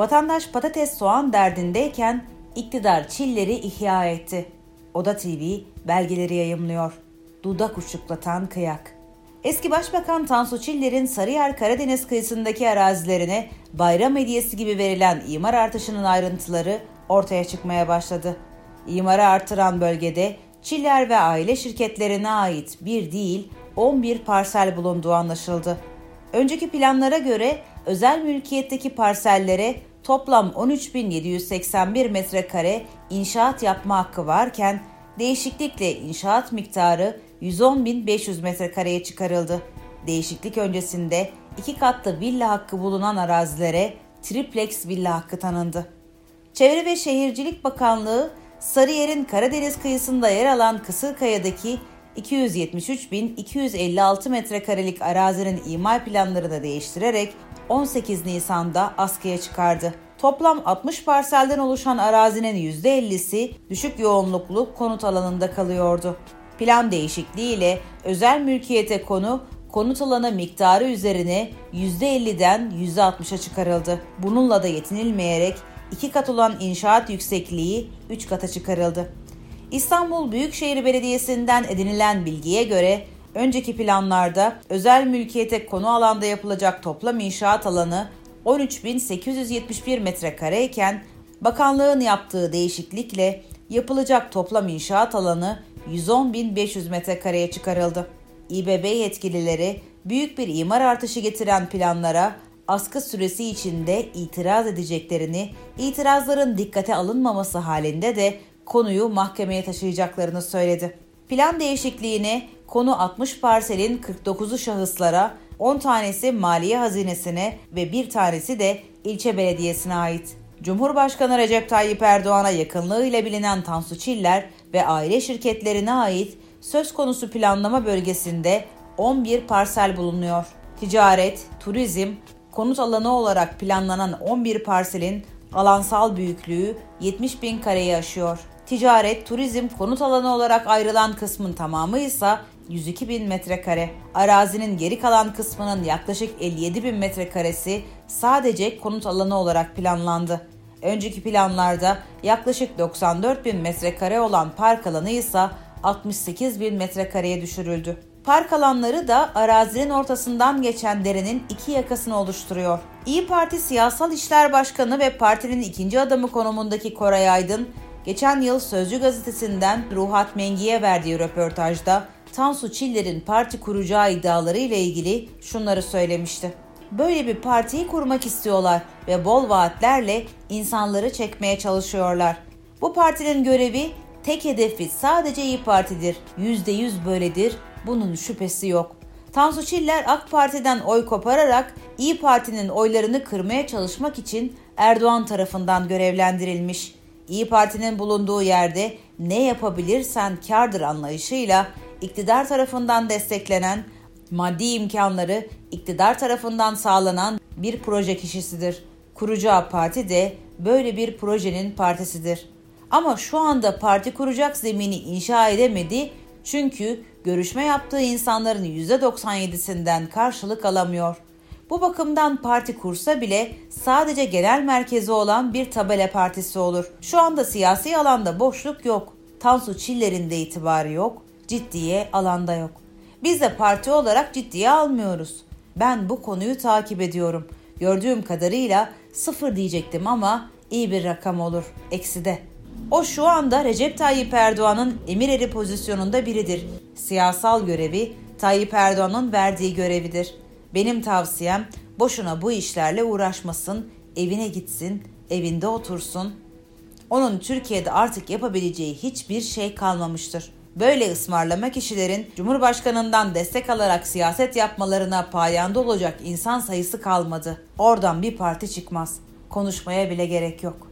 Vatandaş patates soğan derdindeyken iktidar Çiller'i ihya etti. Oda TV belgeleri yayımlıyor. Dudak uçuklatan kıyak. Eski Başbakan Tansu Çiller'in Sarıyer Karadeniz kıyısındaki arazilerine bayram hediyesi gibi verilen imar artışının ayrıntıları ortaya çıkmaya başladı. İmarı artıran bölgede Çiller ve aile şirketlerine ait bir değil 11 parsel bulunduğu anlaşıldı. Önceki planlara göre özel mülkiyetteki parsellere toplam 13.781 metrekare inşaat yapma hakkı varken değişiklikle inşaat miktarı 110.500 metrekareye çıkarıldı. Değişiklik öncesinde 2 katlı villa hakkı bulunan arazilere triplex villa hakkı tanındı. Çevre ve Şehircilik Bakanlığı, Sarıyer'in Karadeniz kıyısında yer alan Kısırkaya'daki 273.256 metrekarelik arazinin imar planlarını değiştirerek 18 Nisan'da askıya çıkardı. Toplam 60 parselden oluşan arazinin %50'si düşük yoğunluklu konut alanında kalıyordu. Plan değişikliğiyle özel mülkiyete konut alanı miktarı üzerine %50'den %60'a çıkarıldı. Bununla da yetinilmeyerek 2 kat olan inşaat yüksekliği 3 kata çıkarıldı. İstanbul Büyükşehir Belediyesi'nden edinilen bilgiye göre önceki planlarda özel mülkiyete konu alanda yapılacak toplam inşaat alanı 13.871 metrekare iken bakanlığın yaptığı değişiklikle yapılacak toplam inşaat alanı 110.500 metrekareye çıkarıldı. İBB yetkilileri büyük bir imar artışı getiren planlara askı süresi içinde itiraz edeceklerini, itirazların dikkate alınmaması halinde de konuyu mahkemeye taşıyacaklarını söyledi. Plan değişikliğine konu 60 parselin 49'u şahıslara, 10 tanesi maliye hazinesine ve bir tanesi de ilçe belediyesine ait. Cumhurbaşkanı Recep Tayyip Erdoğan'a yakınlığıyla bilinen Tansu Çiller ve aile şirketlerine ait söz konusu planlama bölgesinde 11 parsel bulunuyor. Ticaret, turizm, konut alanı olarak planlanan 11 parselin alansal büyüklüğü 70.000 kareyi aşıyor. Ticaret, turizm, konut alanı olarak ayrılan kısmın tamamı ise 102.000 metrekare. Arazinin geri kalan kısmının yaklaşık 57.000 metrekaresi sadece konut alanı olarak planlandı. Önceki planlarda yaklaşık 94.000 metrekare olan park alanı ise 68.000 metrekareye düşürüldü. Park alanları da arazinin ortasından geçen derenin 2 yakasını oluşturuyor. İYİ Parti Siyasal İşler Başkanı ve partinin ikinci adamı konumundaki Koray Aydın, geçen yıl Sözcü Gazetesi'nden Ruhat Mengi'ye verdiği röportajda Tansu Çiller'in parti kuracağı iddiaları ile ilgili şunları söylemişti. Böyle bir partiyi kurmak istiyorlar ve bol vaatlerle insanları çekmeye çalışıyorlar. Bu partinin görevi, tek hedefi sadece İYİ Parti'dir. %100 böyledir. Bunun şüphesi yok. Tansu Çiller AK Parti'den oy kopararak İYİ Parti'nin oylarını kırmaya çalışmak için Erdoğan tarafından görevlendirilmiş. İYİ Parti'nin bulunduğu yerde ne yapabilirsen kârdır anlayışıyla iktidar tarafından desteklenen, maddi imkanları iktidar tarafından sağlanan bir proje kişisidir. Kuracağı parti de böyle bir projenin partisidir. Ama şu anda parti kuracak zemini inşa edemedi çünkü görüşme yaptığı insanların %97'sinden karşılık alamıyor. Bu bakımdan parti kursa bile sadece genel merkezi olan bir tabela partisi olur. Şu anda siyasi alanda boşluk yok. Tansu Çiller'in de itibarı yok. Ciddiye alanda yok. Biz de parti olarak ciddiye almıyoruz. Ben bu konuyu takip ediyorum. Gördüğüm kadarıyla 0 diyecektim ama iyi bir rakam olur. Ekside. O şu anda Recep Tayyip Erdoğan'ın emir eri pozisyonunda biridir. Siyasal görevi Tayyip Erdoğan'ın verdiği görevidir. Benim tavsiyem boşuna bu işlerle uğraşmasın, evine gitsin, evinde otursun. Onun Türkiye'de artık yapabileceği hiçbir şey kalmamıştır. Böyle ısmarlama kişilerin Cumhurbaşkanı'ndan destek alarak siyaset yapmalarına payanda olacak insan sayısı kalmadı. Oradan bir parti çıkmaz. Konuşmaya bile gerek yok.